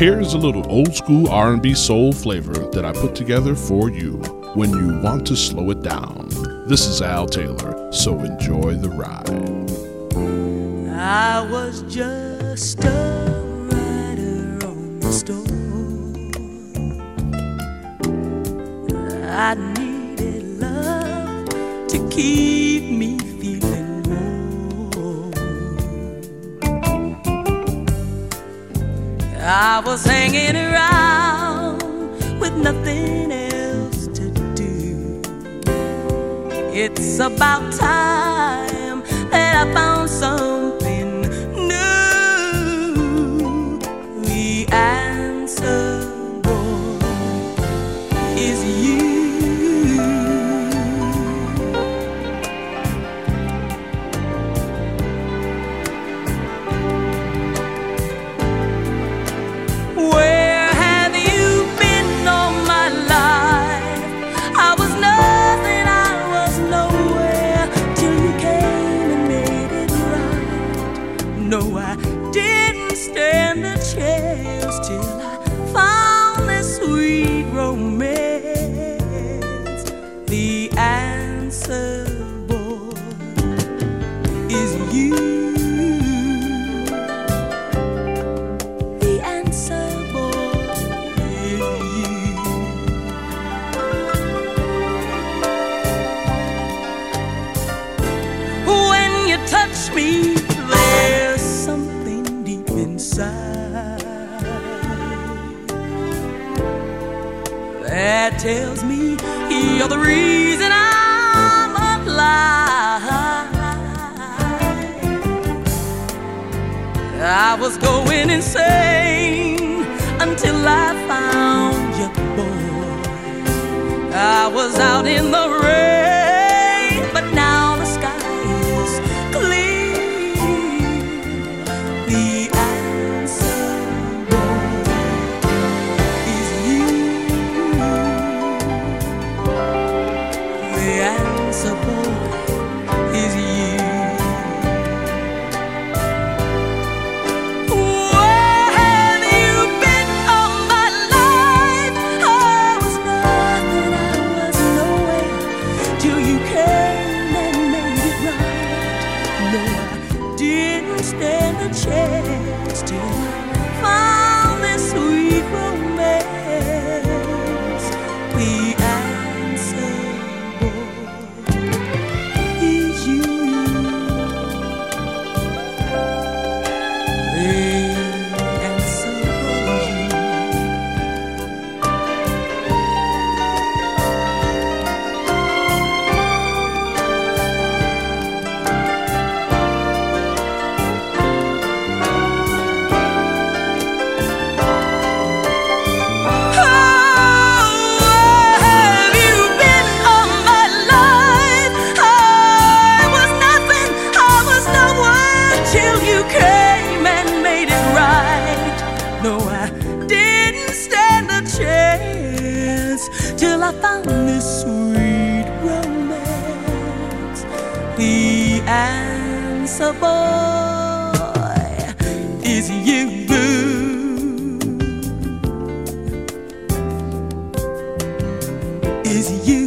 Here's a little old school R&B soul flavor that I put together for you when you want to slow it down. This is Al Taylor, so enjoy the ride. I was just a rider on the storm. I needed love to keep me feeling warm. I was hanging around with nothing else to do. It's about time that I found something new. The answer, boy, is you. Where have you been all my life? I was nothing, I was nowhere, till you came and made it right. No, I didn't stand a chance till I found this sweet romance. The answer, boy, is you. Touch me, there's something deep inside that tells me you're the reason I'm alive. I was going insane until I found you, boy. I was out in the rain, till I found this sweet romance. The answer, boy, is you. Is you.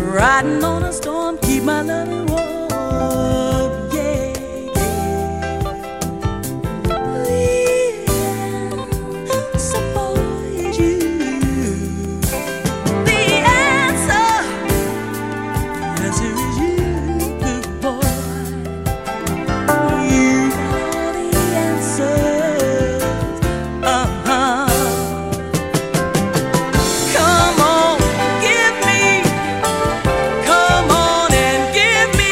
Riding on a storm, keep my loving warm. Give me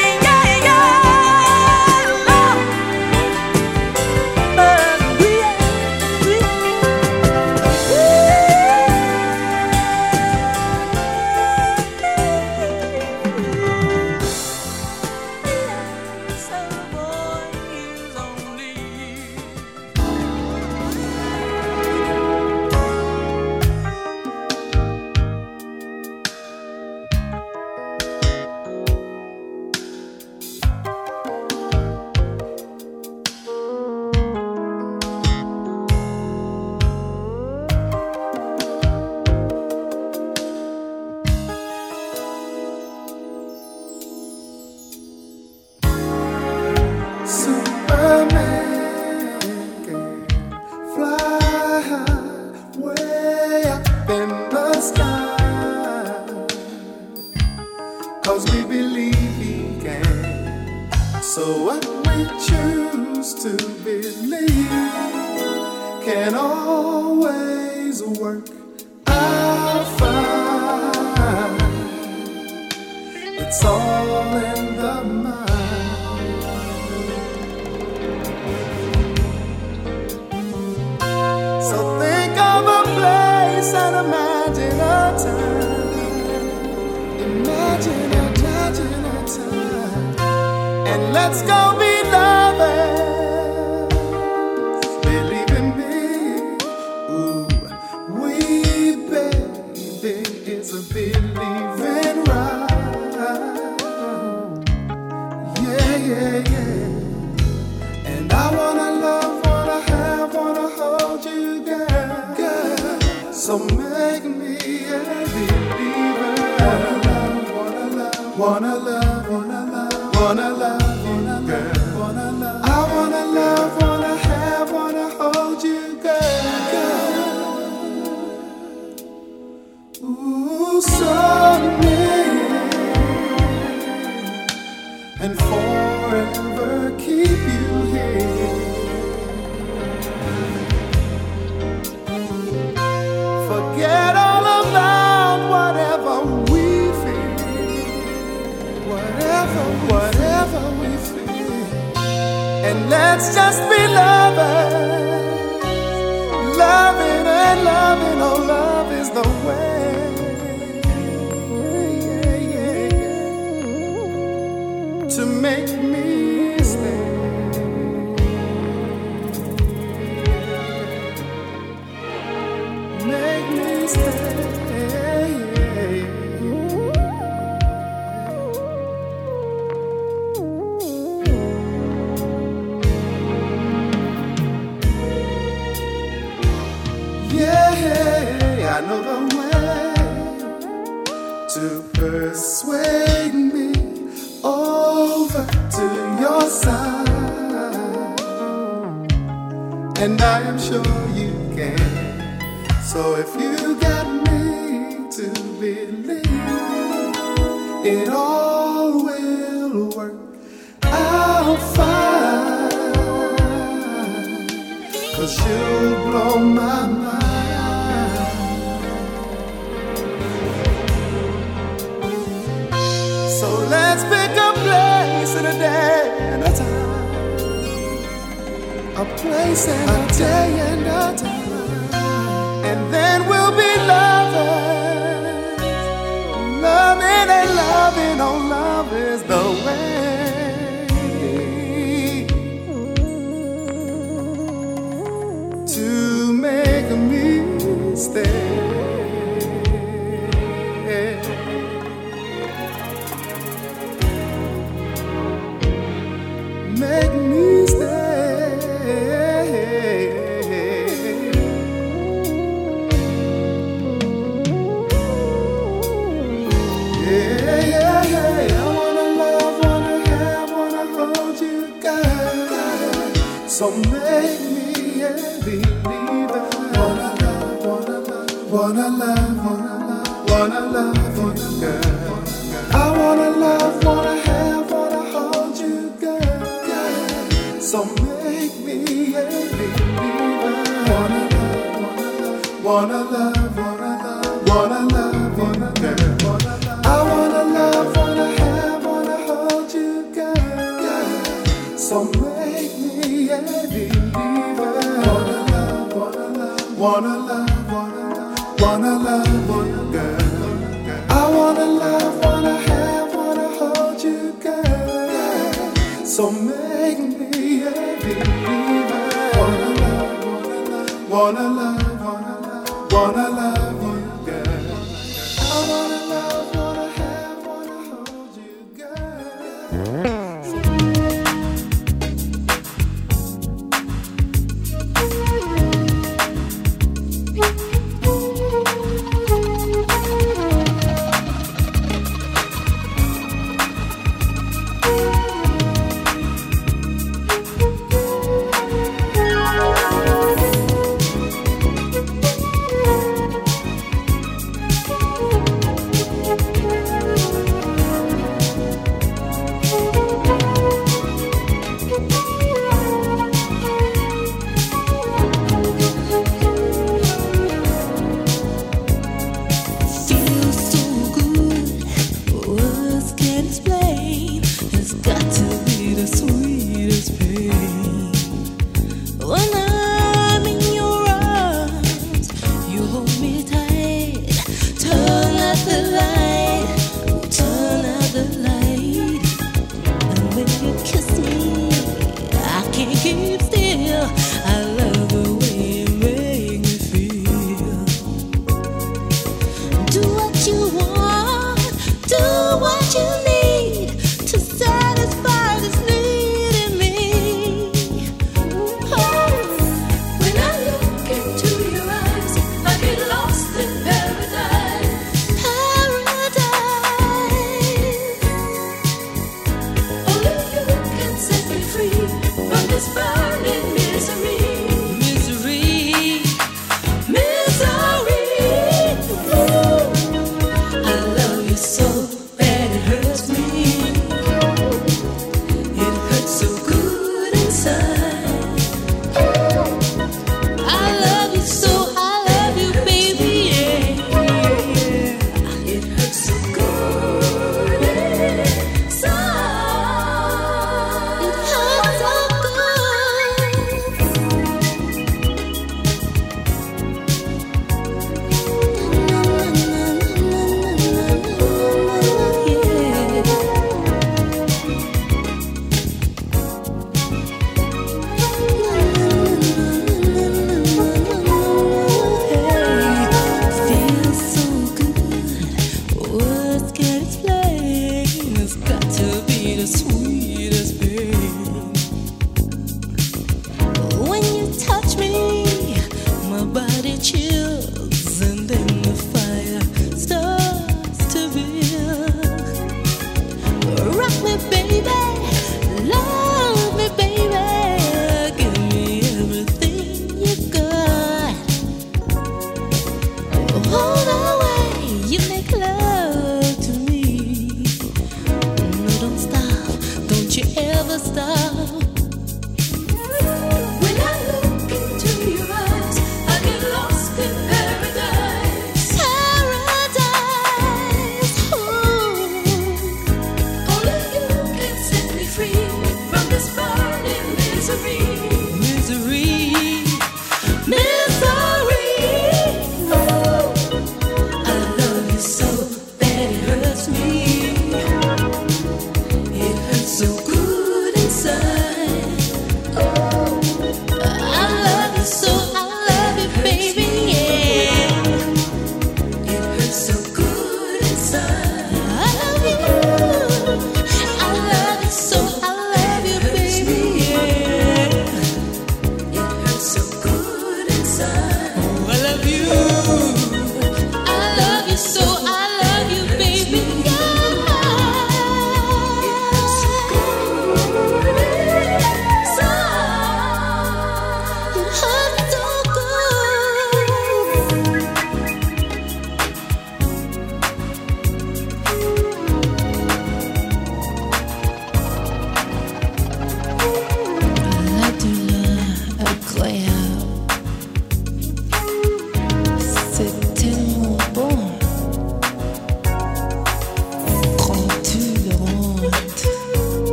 'cause we believe He can. So what we choose to believe can always work out fine. It's all in the mind. So think of a place and imagine a time. Imagine a time. And let's go be lovers. Believe in me. Ooh, we baby, it's a believing ride. Yeah, yeah, yeah. And I wanna love, wanna have, wanna hold you. So make me a believer. Wanna love, wanna love, wanna love, wanna love, wanna love, girl. Wanna love. I wanna love, wanna have, wanna hold you, girl. Ooh, so near and forever keep you here. Whatever we feel, and let's just be lovers, loving and loving. Oh, love is the way, yeah, yeah, yeah. To make me stay, make me stay. I know the way to persuade me over to your side, and I am sure you can. So if you got me to believe, it all will work out fine, 'cause you'll blow my mind. So let's pick a place and a day and a time, a place and a day and a time, and then we'll be lovers, loving and loving. Oh, love is the way to make me stay. Make me stay. Yeah, yeah, yeah. I wanna love, wanna have, wanna hold you, girl. So make me a believer. Wanna love, wanna love, wanna love, wanna love, wanna love, wanna love, girl. I wanna love, wanna have, wanna hold you, girl. So make me a believer. Wanna love, wanna love, wanna love, wanna love. I wanna love, wanna have, wanna hold you, girl. So make me a believer. Wanna love, wanna love, wanna love, wanna love, wanna girl. I wanna love, wanna have, wanna hold you, girl. So make me. Wanna love, wanna love, wanna love you, girl. I wanna love, wanna have, wanna hold you, girl.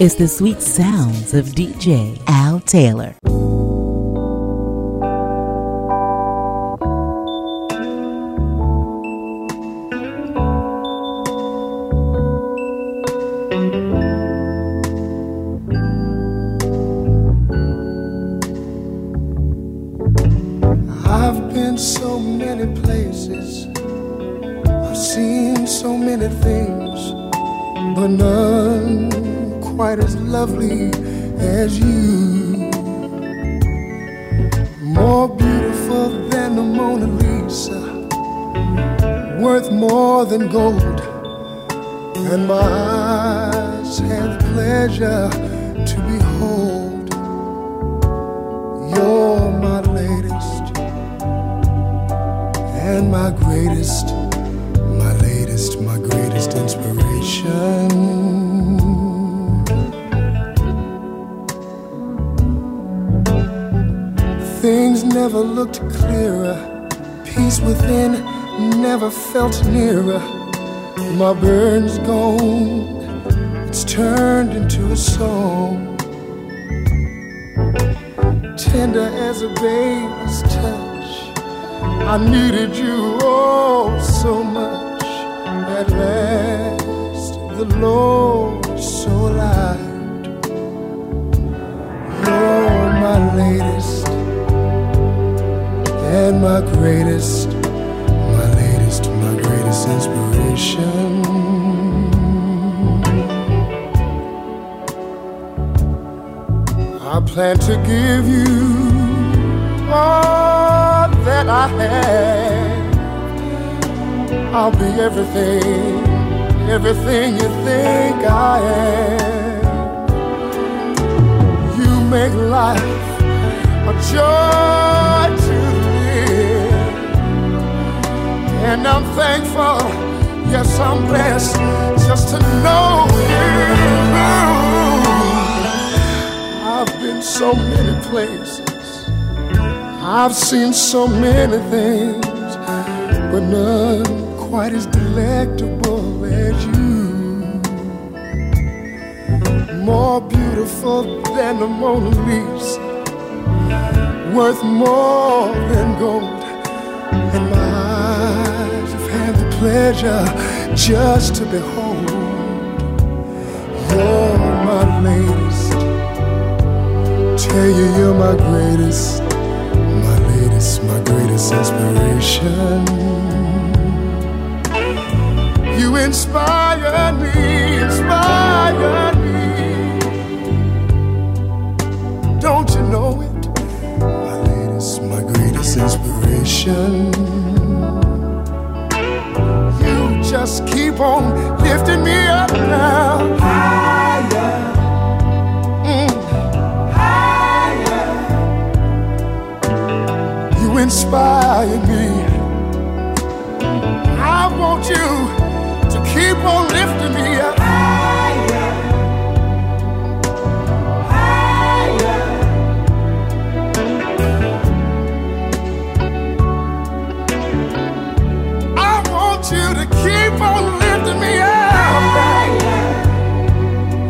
It's the sweet sounds of DJ Al Taylor. I've been so many places, I've seen so many things, but none quite as lovely as you. More beautiful than the Mona Lisa, worth more than gold, and my eyes have pleasure to behold. You're my latest and my greatest, my latest, my greatest inspiration. Things never looked clearer, peace within never felt nearer. My burden's gone, it's turned into a song. Tender as a baby's touch, I needed you oh so much. At last the Lord so loud. You're my latest and my latest, my greatest inspiration. I plan to give you all that I have. I'll be everything, everything you think I am. You make life a joy to, and I'm thankful, yes, I'm blessed just to know you. I've been so many places, I've seen so many things, but none quite as delectable as you. More beautiful than the Mona Lisa, worth more than gold. And my eyes have had the pleasure just to behold. You're my latest, tell you you're my greatest. My latest, my greatest inspiration. You inspire me, inspire me. Don't you know it? My latest, my greatest inspiration. You just keep on lifting me up now. Higher. Inspire me. I want you to keep on lifting me up. Higher, higher. I want you to keep on lifting me up. Higher.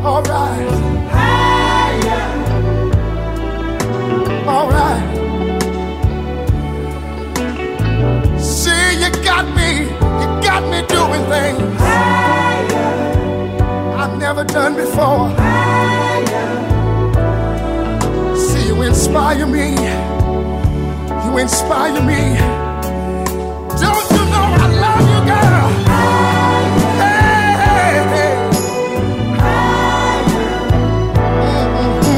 All right. Higher. All right. You got me doing things higher I've never done before. Higher. See, you inspire me. You inspire me. Don't you know I love you, girl? Higher. Hey, hey. Higher. Mm-hmm. You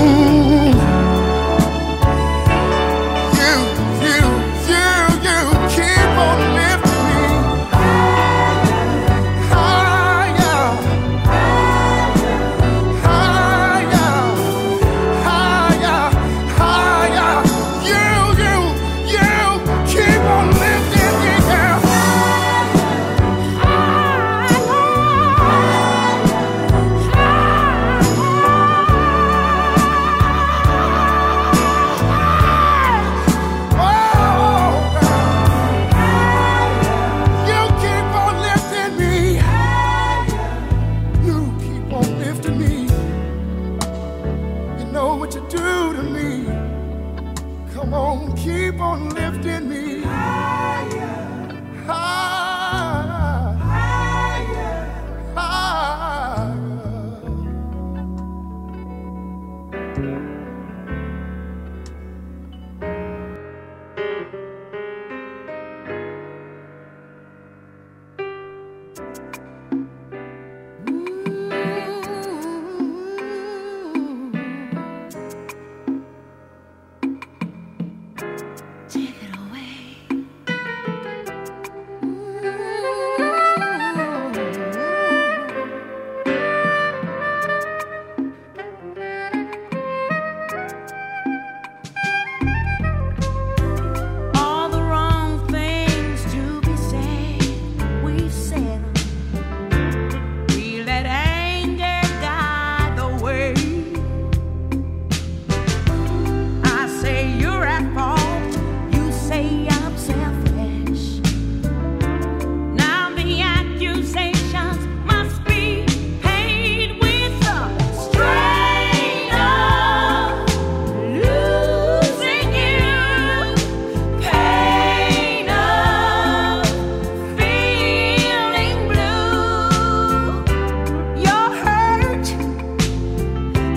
keep on living.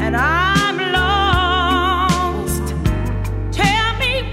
And I'm lost. Tell me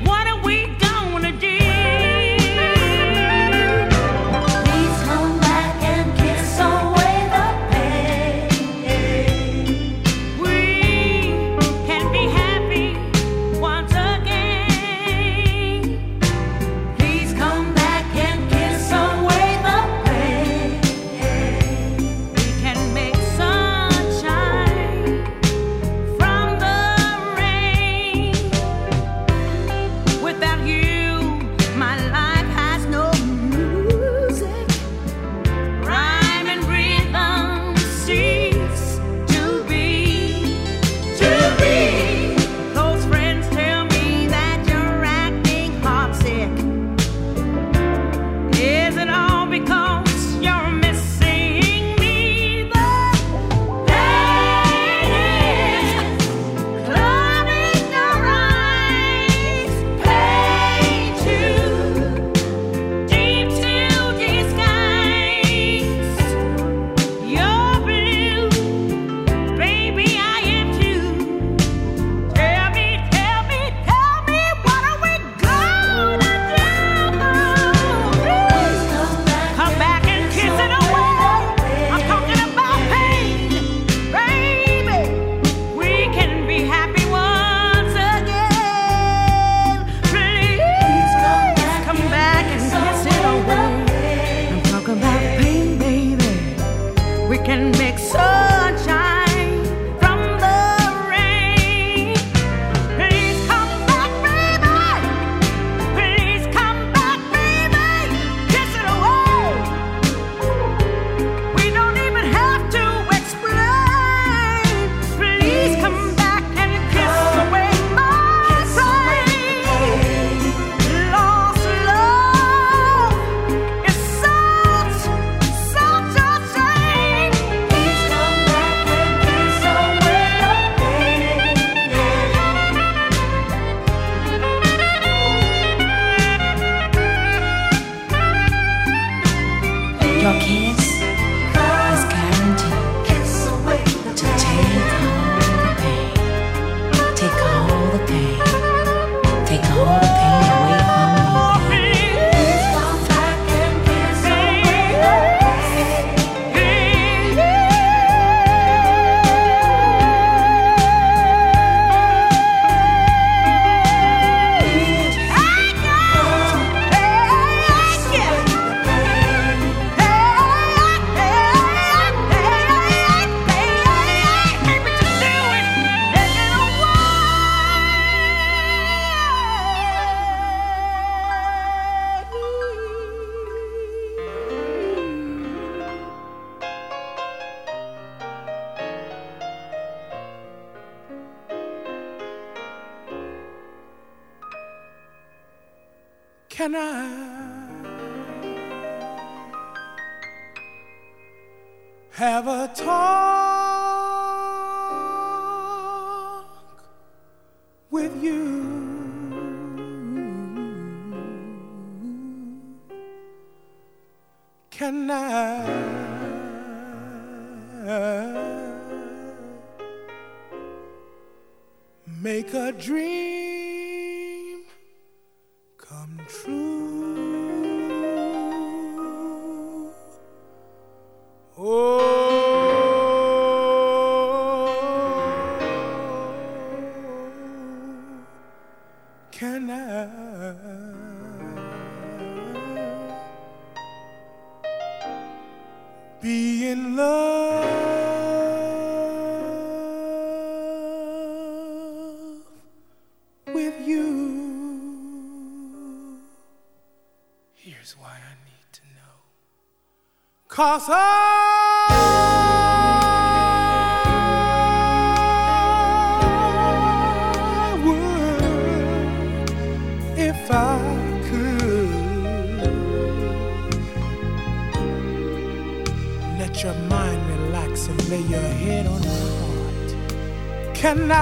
can I have a talk with you? Can I make a dream come true? Oh, can I be in love with you? Here's why I need to know. 'Cause I would if I let your mind relax and lay your head on my heart. Can I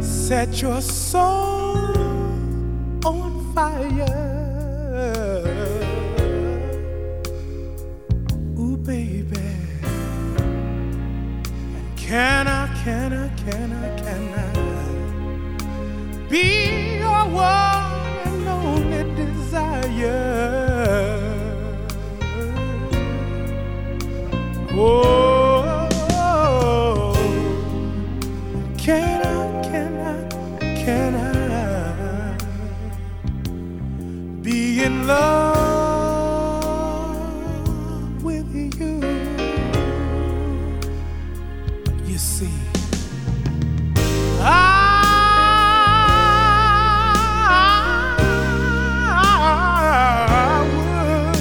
set your soul on fire? Ooh, baby. And can I be your one and only desire? Oh, can I be in love with you? You see, I would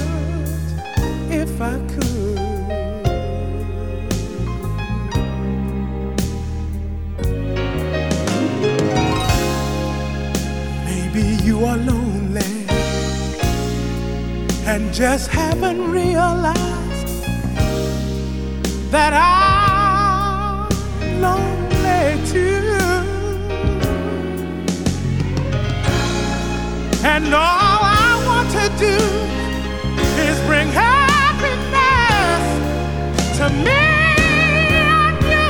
if I could are lonely and just haven't realized that I'm lonely too, and all I want to do is bring happiness to me and you.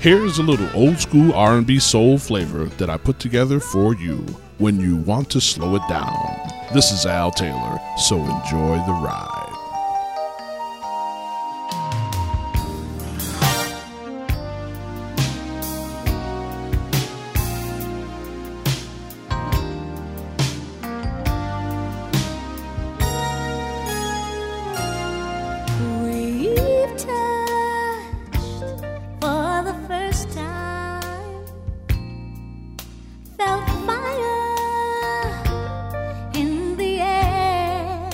Here's a little old school R&B soul flavor that I put together for you when you want to slow it down. This is Al Taylor, so enjoy the ride. Fire in the air.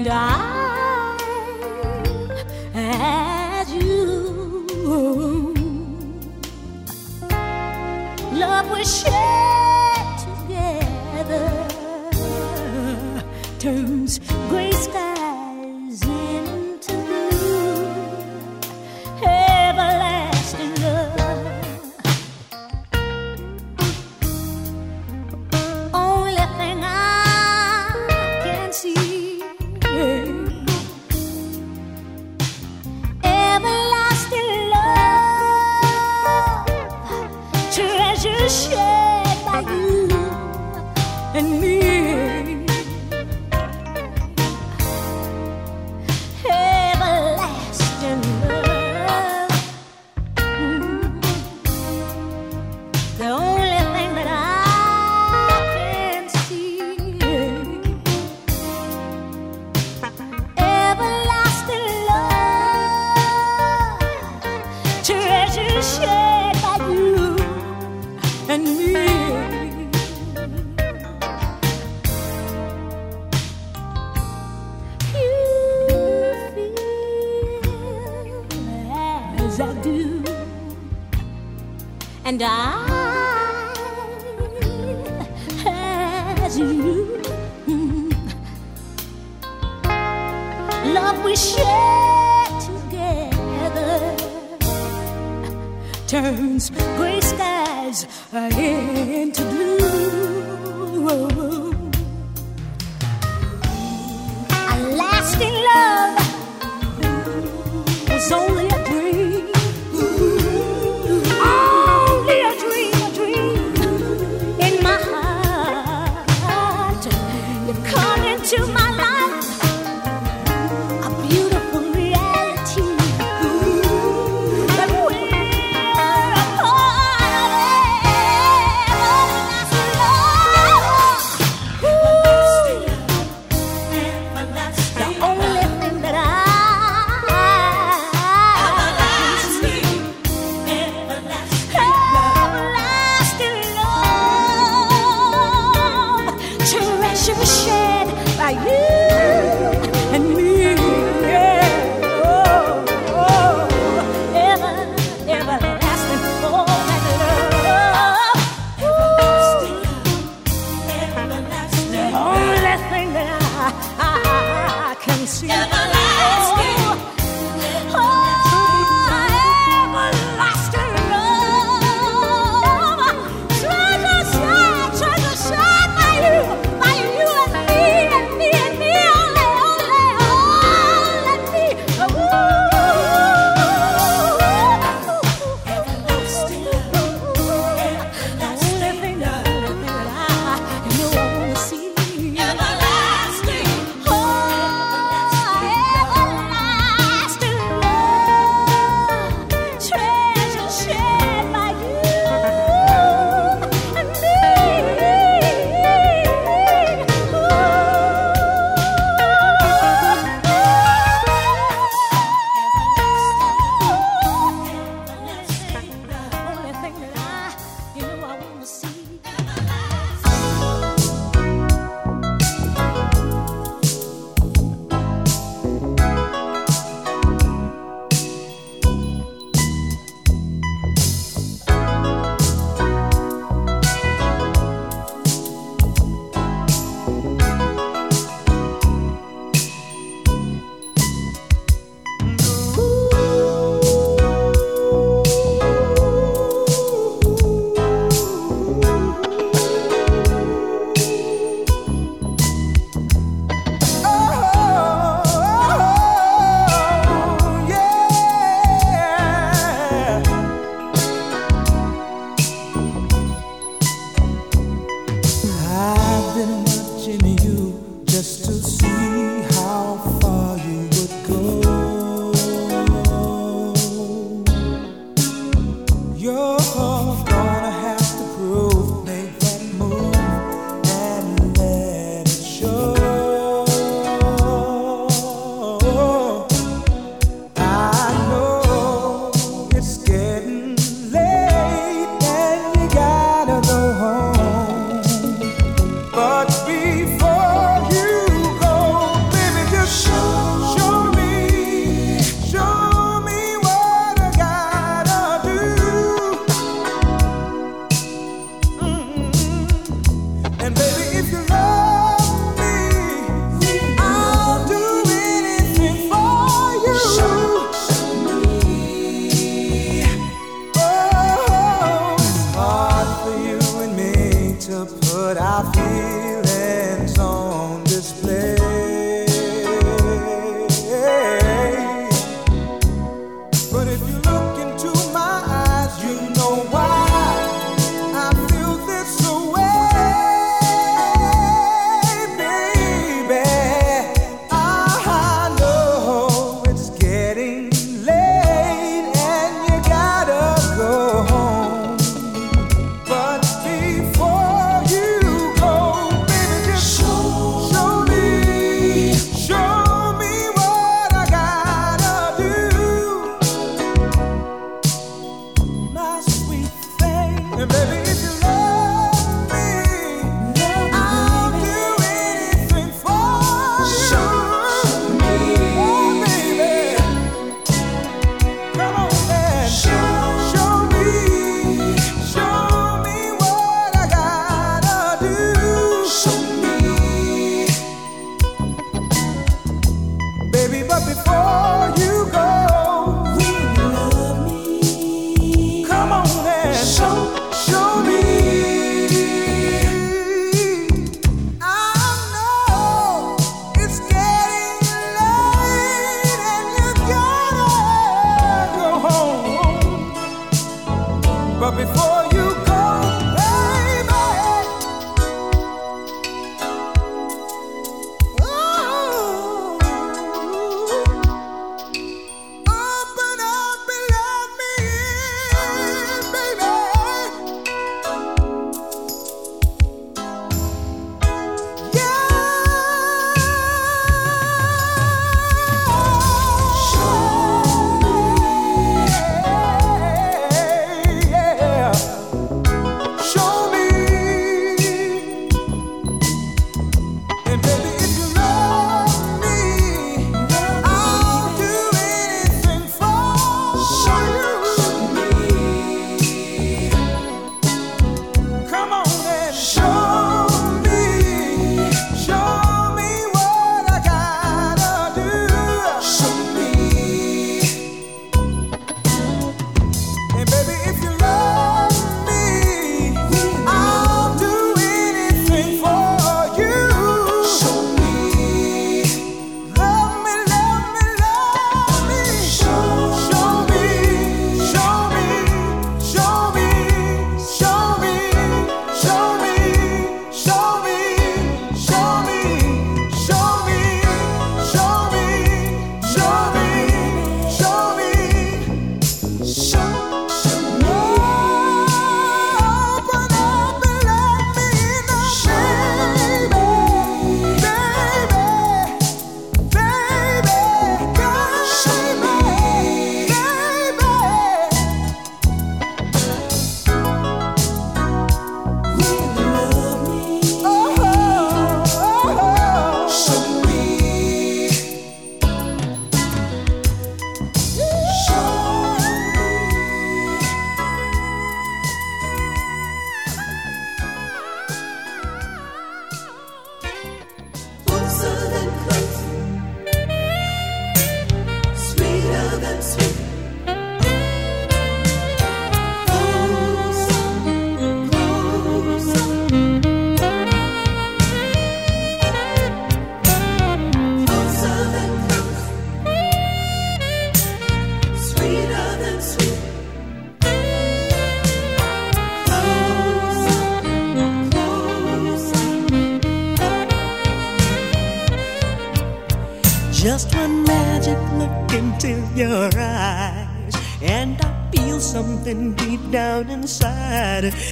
and I'm as you. Love was shared together, turns gray skies into blue. Everlasting love. Only thing I can see. Shared by you and me, everlasting love. The only thing that I can see, everlasting love, treasure shared by you and me. You feel as I do, and I as you. Love we share together turns gray skies into blue. A lasting love was only a dream. Only a dream in my heart. You've come into my life, a beautiful reality. But we're apart.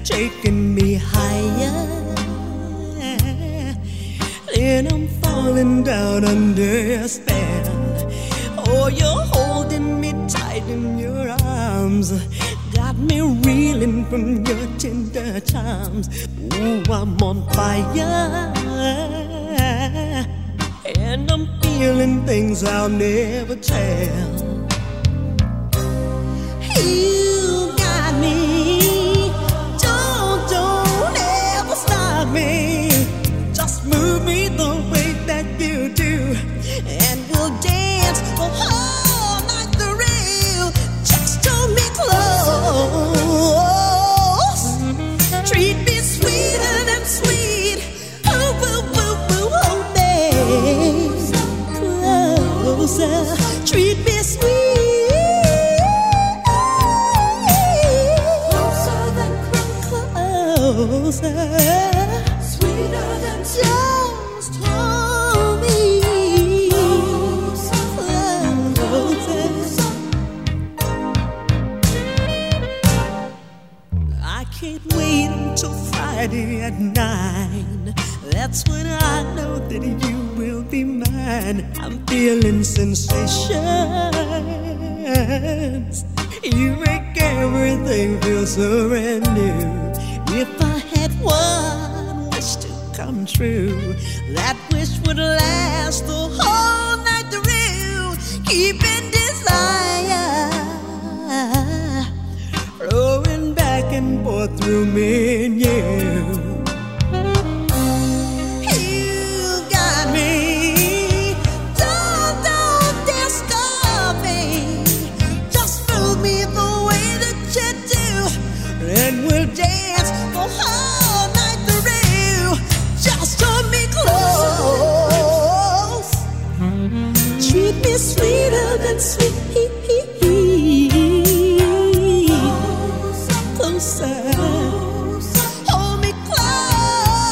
Taking me higher, and I'm falling down under your spell. Oh, you're holding me tight in your arms, got me reeling from your tender charms. Ooh, I'm on fire, and I'm feeling things I'll never tell. You got me. Me. Just move me the way that you do, and we'll dance the whole night through. Just hold me close, treat me sweeter than sweet. Oh, woo, woo, woo, hold me closer, treat me sweeter. can't wait until Friday at 9. That's when I know that you will be mine. I'm feeling sensations. You make everything feel so brand new. If I had one wish to come true, that wish would last the whole night through. Keeping desire rolling back and forth through me and you. Sweeter than sweet, oh, closer, closer, hold me closer.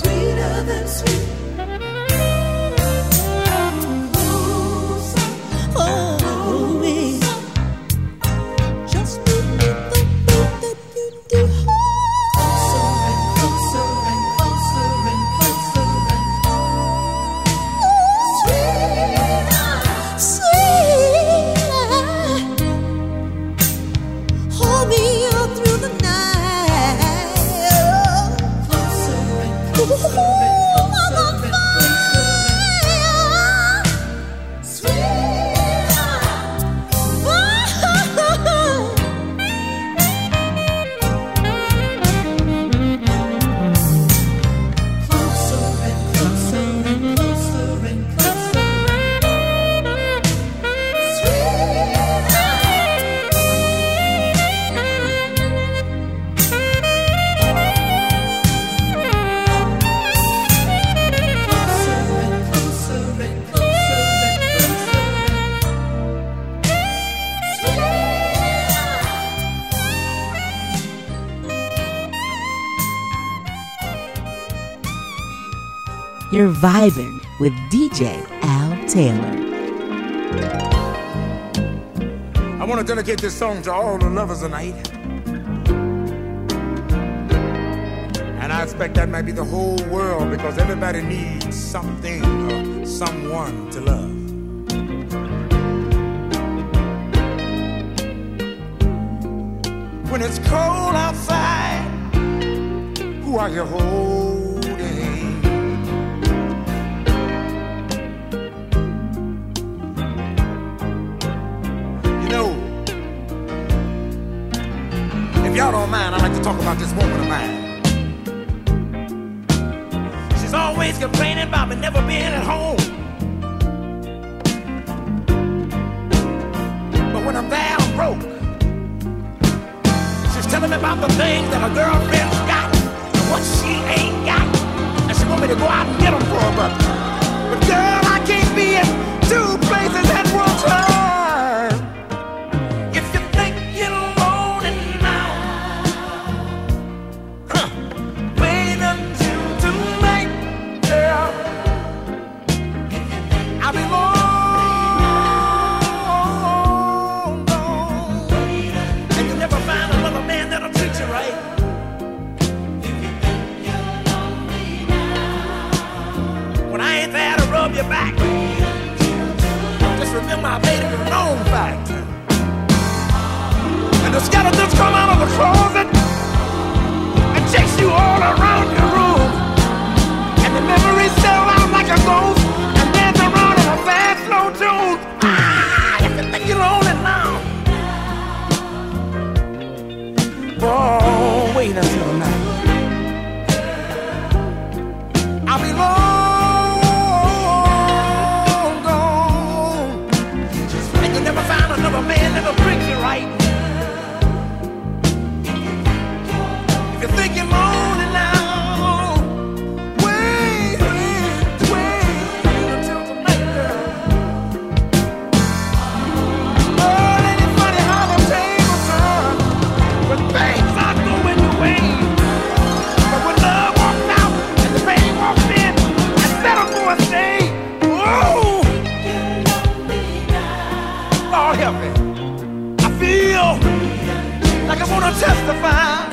Sweeter than sweet. You're vibing with DJ Al Taylor. I want to dedicate this song to all the lovers tonight. And I expect that might be the whole world, because everybody needs something or someone to love. When it's cold outside, who are you holding? Y'all don't mind, I like to talk about this woman of mine. She's always complaining about me never being at home. But when I'm there, I'm broke. She's telling me about the things that her girlfriend's got and what she ain't got. And she want me to go out and get them for her, but girl, I can't be in two places at one time. If you think you're lonely now, born, wait until night. I'll be long gone. Just like you never found another man, never brings you right. If you think you're lonely now, wait until tonight, girl. Oh, ain't it funny how the tables turn when things are going your way, but when love walks out and the pain walks in, I settle for a stay. Whoa! Lord help me, I feel like I wanna testify.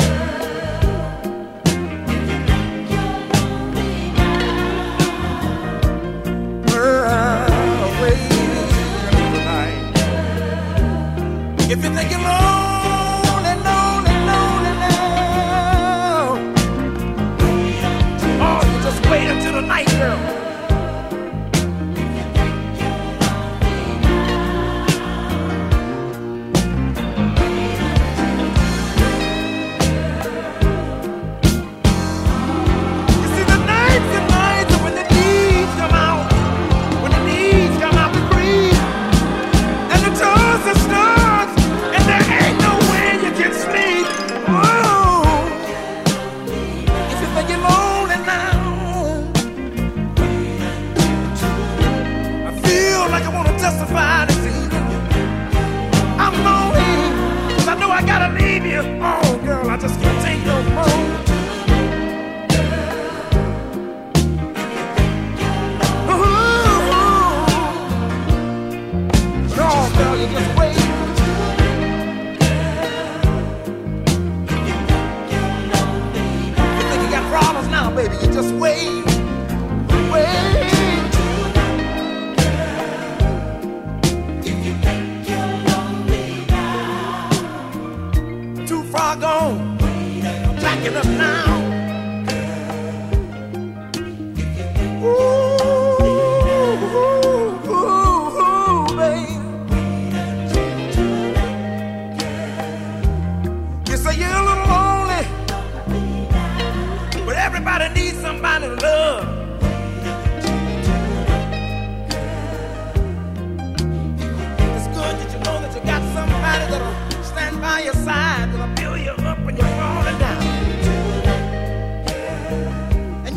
If you think you're lonely, lonely, lonely now, oh, you just wait until the night, girl. You see, the nights are when the needs come out, when the needs come out to breathe, and the toes are stuck. Oh, girl, I just can't take no more. Ooh, oh, girl, you just wait. You think you got problems now, baby? You just wait. Backing up now. Ooh, ooh, ooh, ooh, babe. You say you're a little lonely, but everybody needs somebody to love. It's good that you know that you got somebody that'll stand by your side, that'll build you up when you're falling down.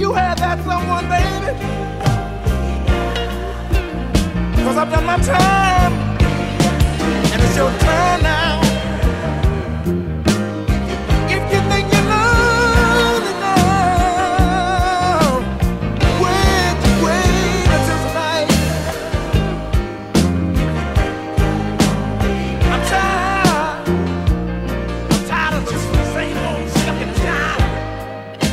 You had that someone, baby. 'Cause I've done my time, and it's your turn now. If you think you're lonely now, wait until tonight. I'm tired of just the same old stuck in the time. Happy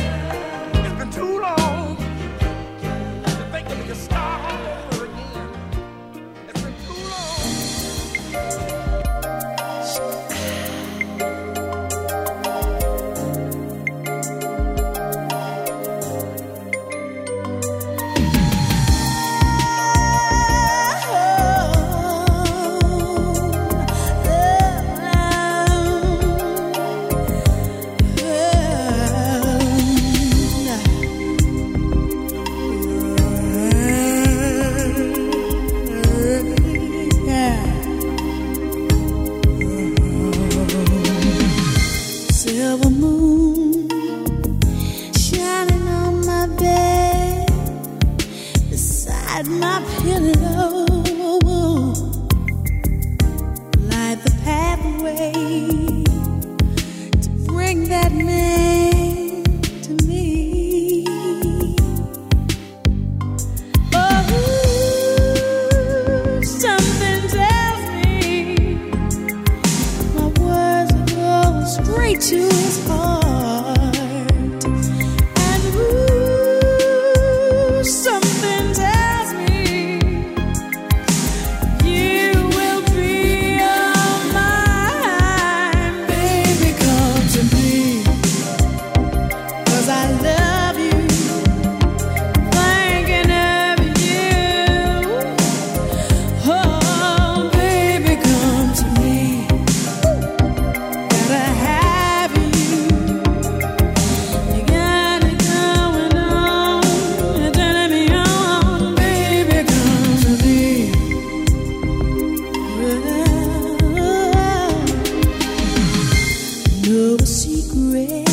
know the secret,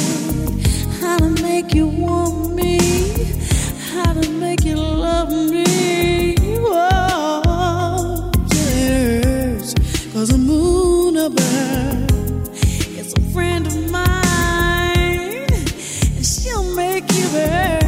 how to make you want me, how to make you love me. Oh, it hurts, 'cause the moon above is a friend of mine, and she'll make you burn.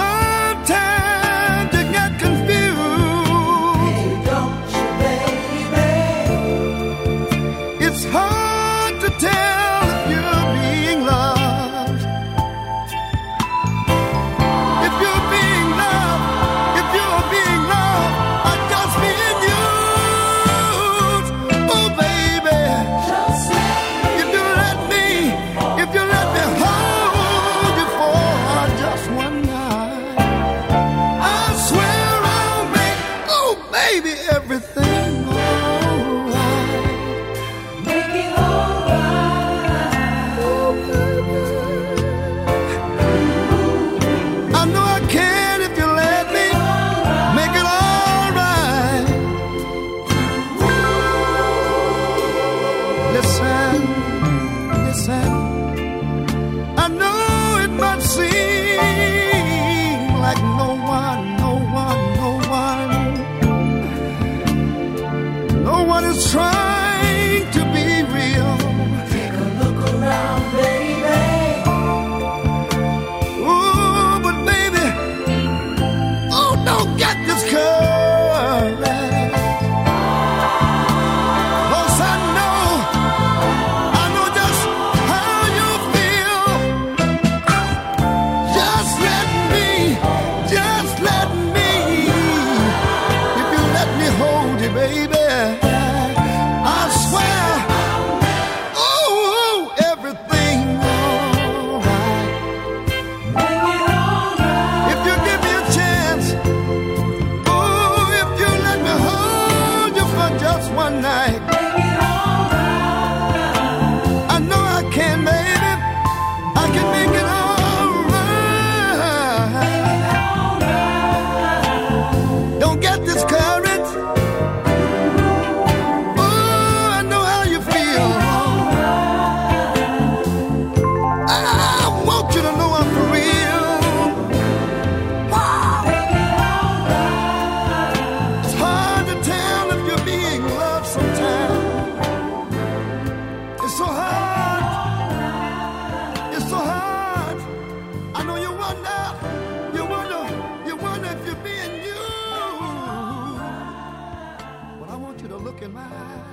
Sometimes you get confused. Baby, don't you, baby. everything alright. Make it alright. Oh, baby. I know I can if you let me. Make it alright. Listen, listen. I know it might seem like no one is trying to be real. Take a look around, baby. Ooh, but baby, oh, don't get discouraged. 'Cause I know just how you feel. Just let me. If you let me hold you, baby. Look in my eyes.